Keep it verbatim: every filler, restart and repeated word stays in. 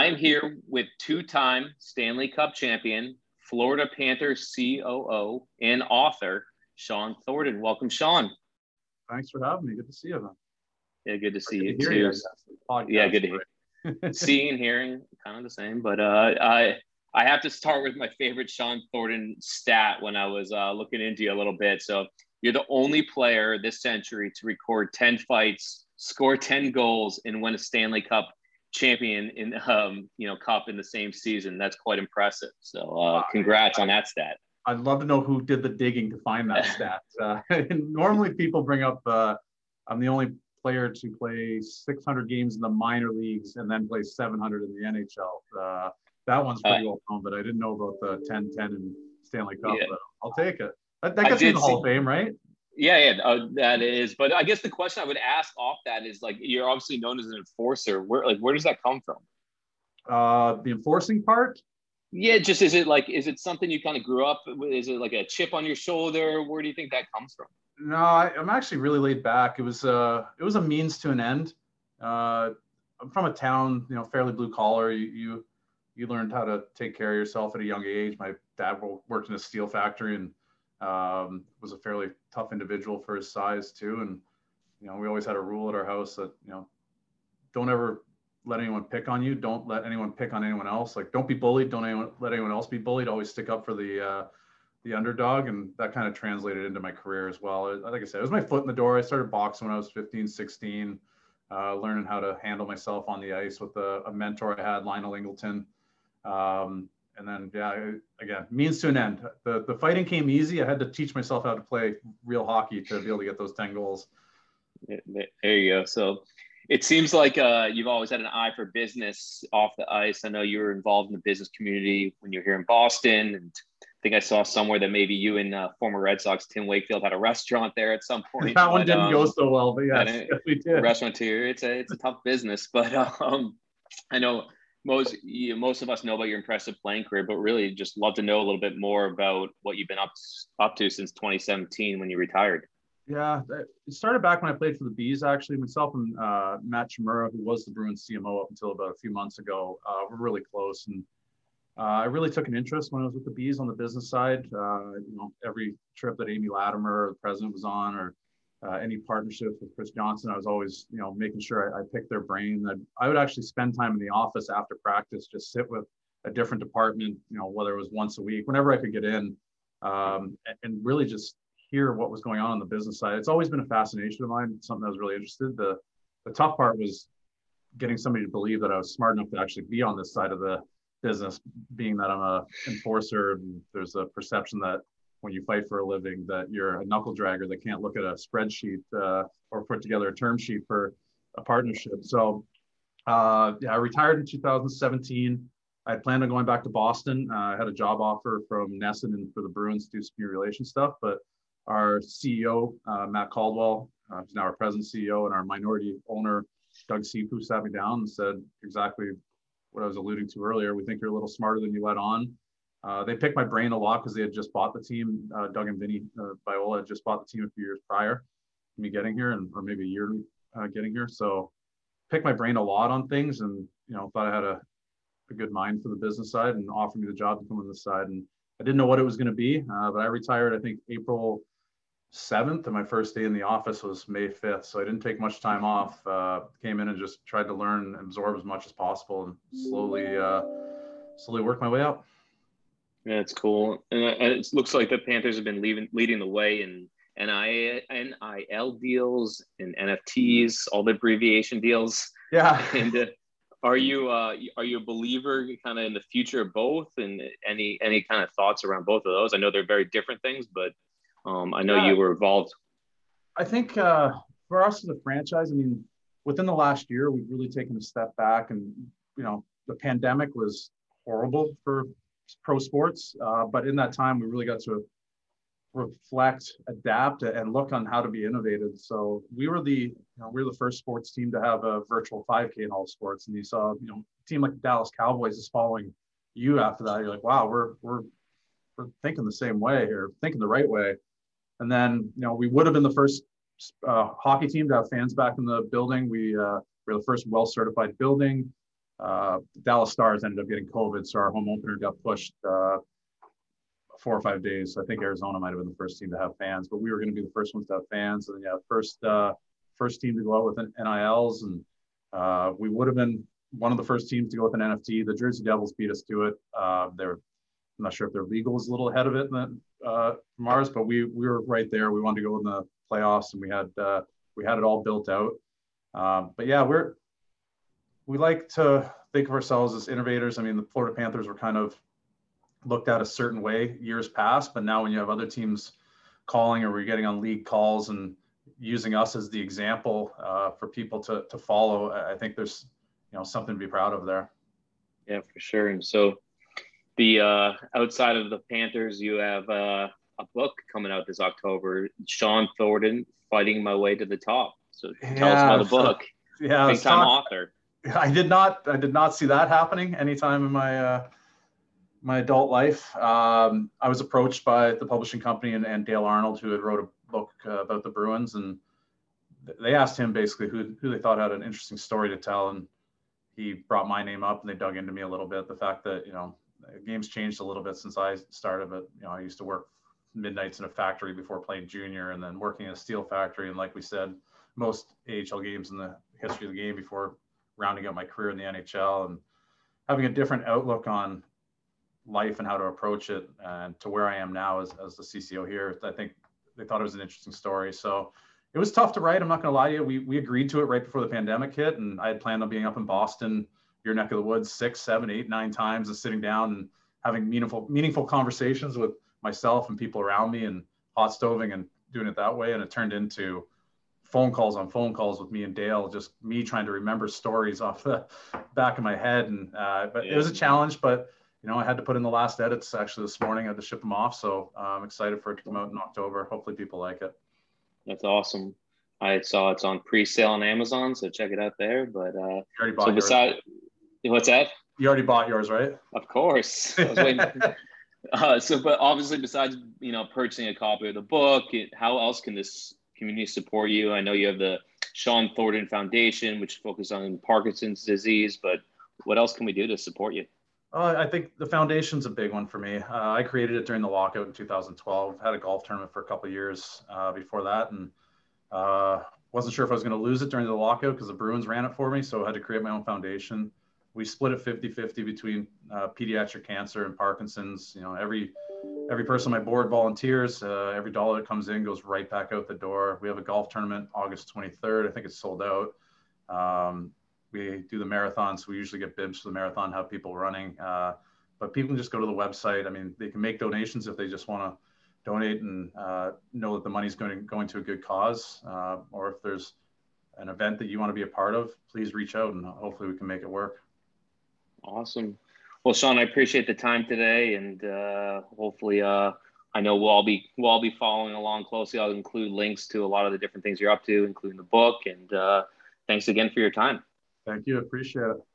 I'm here with two-time Stanley Cup champion, Florida Panthers C O O, and author, Sean Thornton. Welcome, Sean. Thanks for having me. Good to see you, man. Yeah, good to see you, too. You, yeah, good to hear you. Seeing, hearing, kind of the same. But uh, I, I have to start with my favorite Sean Thornton stat when I was uh, looking into you a little bit. So you're the only player this century to record ten fights, score ten goals, and win a Stanley Cup champion in um you know cup in the same season. That's quite impressive. So uh congrats I, I, on that stat. I'd love to know who did the digging to find that stat. Uh, normally people bring up uh I'm the only player to play six hundred games in the minor leagues and then play seven hundred in the N H L. Uh that one's pretty uh, well known, but I didn't know about the ten ten and Stanley Cup. Yeah. But I'll take it. That, that gets you in the Hall of Fame, right? Yeah, yeah, uh, that is. But I guess the question I would ask off that is, like, you're obviously known as an enforcer. Where, like, where does that come from? Uh, the enforcing part? Yeah, just is it like, is it something you kind of grew up with? Is it like a chip on your shoulder? Where do you think that comes from? No, I, I'm actually really laid back. It was, uh, it was a means to an end. Uh, I'm from a town, you know, fairly blue collar. You, you, you learned how to take care of yourself at a young age. My dad worked in a steel factory and um was a fairly tough individual for his size too, and you know we always had a rule at our house that you know don't ever let anyone pick on you, don't let anyone pick on anyone else, like don't be bullied, don't anyone, let anyone else be bullied, always stick up for the uh the underdog. And that kind of translated into my career as well. Like I said, it was my foot in the door. I started boxing when I was fifteen, sixteen, uh learning how to handle myself on the ice with a, a mentor I had, Lionel Ingleton. um And then, yeah, again, means to an end. The the fighting came easy. I had to teach myself how to play real hockey to be able to get those ten goals. There you go. So it seems like uh, you've always had an eye for business off the ice. I know you were involved in the business community when you were here in Boston. And I think I saw somewhere that maybe you and uh, former Red Sox Tim Wakefield had a restaurant there at some point. That one but, didn't um, go so well, but yes, yes we did. Restauranteer. It's a, it's a tough business. But um, I know – Most you, most of us know about your impressive playing career, but really just love to know a little bit more about what you've been up, up to since twenty seventeen when you retired. Yeah, it started back when I played for the Bees, actually. Myself and uh, Matt Shimura, who was the Bruins C M O up until about a few months ago, uh, were really close. And uh, I really took an interest when I was with the Bees on the business side. Uh, you know, every trip that Amy Latimer, the president, was on, or Uh, any partnership with Chris Johnson, I was always, you know, making sure I, I picked their brain. I, I would actually spend time in the office after practice, just sit with a different department, you know, whether it was once a week, whenever I could get in, um, and, and really just hear what was going on on the business side. It's always been a fascination of mine, something I was really interested in. The, the tough part was getting somebody to believe that I was smart enough to actually be on this side of the business, being that I'm an enforcer, and there's a perception that when you fight for a living, that you're a knuckle dragger that can't look at a spreadsheet uh, or put together a term sheet for a partnership. So uh, yeah, I retired in two thousand seventeen. I had planned on going back to Boston. Uh, I had a job offer from Nesson and for the Bruins to do some relation stuff, but our C E O, uh, Matt Caldwell, uh, who's now our president C E O, and our minority owner, Doug Cifu, sat me down and said exactly what I was alluding to earlier. We think you're a little smarter than you let on. Uh, they picked my brain a lot because they had just bought the team. Uh, Doug and Vinny uh, Viola had just bought the team a few years prior to me getting here, and or maybe a year uh, getting here. So picked my brain a lot on things, and you know thought I had a, a good mind for the business side, and offered me the job to come on this side. And I didn't know what it was going to be, uh, but I retired I think April seventh, and my first day in the office was May fifth. So I didn't take much time off. Uh, came in and just tried to learn and absorb as much as possible, and slowly uh, slowly worked my way up. Yeah, it's cool. And it looks like the Panthers have been leaving, leading the way in N I L deals and N F Ts, all the abbreviation deals. Yeah. And uh, are you uh, are you a believer kind of in the future of both? And any any kind of thoughts around both of those? I know they're very different things, but um, I know yeah. you were involved. I think uh, for us as a franchise, I mean, within the last year, we've really taken a step back, and you know, the pandemic was horrible for pro sports, uh, but in that time we really got to reflect, adapt, and look on how to be innovative. So we were the you know, we were the first sports team to have a virtual five K in all sports, and you saw you know a team like the Dallas Cowboys is following you after that. You're like, wow, we're we're we're thinking the same way here, thinking the right way. And then you know we would have been the first uh, hockey team to have fans back in the building. We uh, were the first well-certified building. uh, Dallas Stars ended up getting COVID, so our home opener got pushed uh, four or five days. I think Arizona might have been the first team to have fans, but we were going to be the first ones to have fans. And yeah, first uh, first team to go out with N I Ls, and uh, we would have been one of the first teams to go with an N F T. The Jersey Devils beat us to it. Uh, they're I'm not sure if their legal was a little ahead of it than, uh, from ours, but we we were right there. We wanted to go in the playoffs, and we had uh, we had it all built out. Um, but yeah, we're we like to think of ourselves as innovators. I mean, the Florida Panthers were kind of looked at a certain way years past, but now when you have other teams calling, or we're getting on league calls and using us as the example uh, for people to to follow, I think there's you know something to be proud of there. Yeah, for sure. And so the uh, outside of the Panthers, you have uh, a book coming out this October, Sean Thornton, Fighting My Way to the Top. So tell yeah, us about the book. Yeah, big time author. I did not. I did not see that happening anytime in my uh, my adult life. Um, I was approached by the publishing company and, and Dale Arnold, who had wrote a book uh, about the Bruins, and they asked him basically who who they thought had an interesting story to tell, and he brought my name up, and they dug into me a little bit. The fact that you know games changed a little bit since I started, but you know I used to work midnights in a factory before playing junior, and then working in a steel factory, and like we said, most A H L games in the history of the game before rounding up my career in the N H L, and having a different outlook on life and how to approach it, and to where I am now as, as the C C O here. I think they thought it was an interesting story. So it was tough to write. I'm not going to lie to you. We, we agreed to it right before the pandemic hit, and I had planned on being up in Boston, your neck of the woods, six, seven, eight, nine times, and sitting down and having meaningful, meaningful conversations with myself and people around me, and hot stoving and doing it that way. And it turned into phone calls on phone calls with me and Dale, just me trying to remember stories off the back of my head. And, uh, but yeah. It was a challenge, but you know, I had to put in the last edits actually this morning. I had to ship them off. So uh, I'm excited for it to come out in October. Hopefully people like it. That's awesome. I saw it's on pre-sale on Amazon, so check it out there. But uh, you already bought so yours. Besides, what's that? You already bought yours, right? Of course. I was waiting. uh, so, but obviously besides, you know, purchasing a copy of the book, it, how else can this community support you? I know you have the Sean Thornton Foundation, which focuses on Parkinson's disease, but what else can we do to support you? Uh, I think the foundation's a big one for me. Uh, I created it during the lockout in two thousand twelve, had a golf tournament for a couple of years uh, before that, and uh, wasn't sure if I was going to lose it during the lockout because the Bruins ran it for me, so I had to create my own foundation. We split it fifty fifty between uh, pediatric cancer and Parkinson's. You know, every every person on my board volunteers. Uh, every dollar that comes in goes right back out the door. We have a golf tournament August twenty-third. I think it's sold out. Um, we do the marathon, so we usually get bibs for the marathon, have people running. Uh, but people can just go to the website. I mean, they can make donations if they just want to donate and uh, know that the money's going to, going to a good cause. Uh, or if there's an event that you want to be a part of, please reach out and hopefully we can make it work. Awesome. Well, Sean, I appreciate the time today, and uh, hopefully, uh, I know we'll all be we'll all be following along closely. I'll include links to a lot of the different things you're up to, including the book. And uh, thanks again for your time. Thank you. Appreciate it.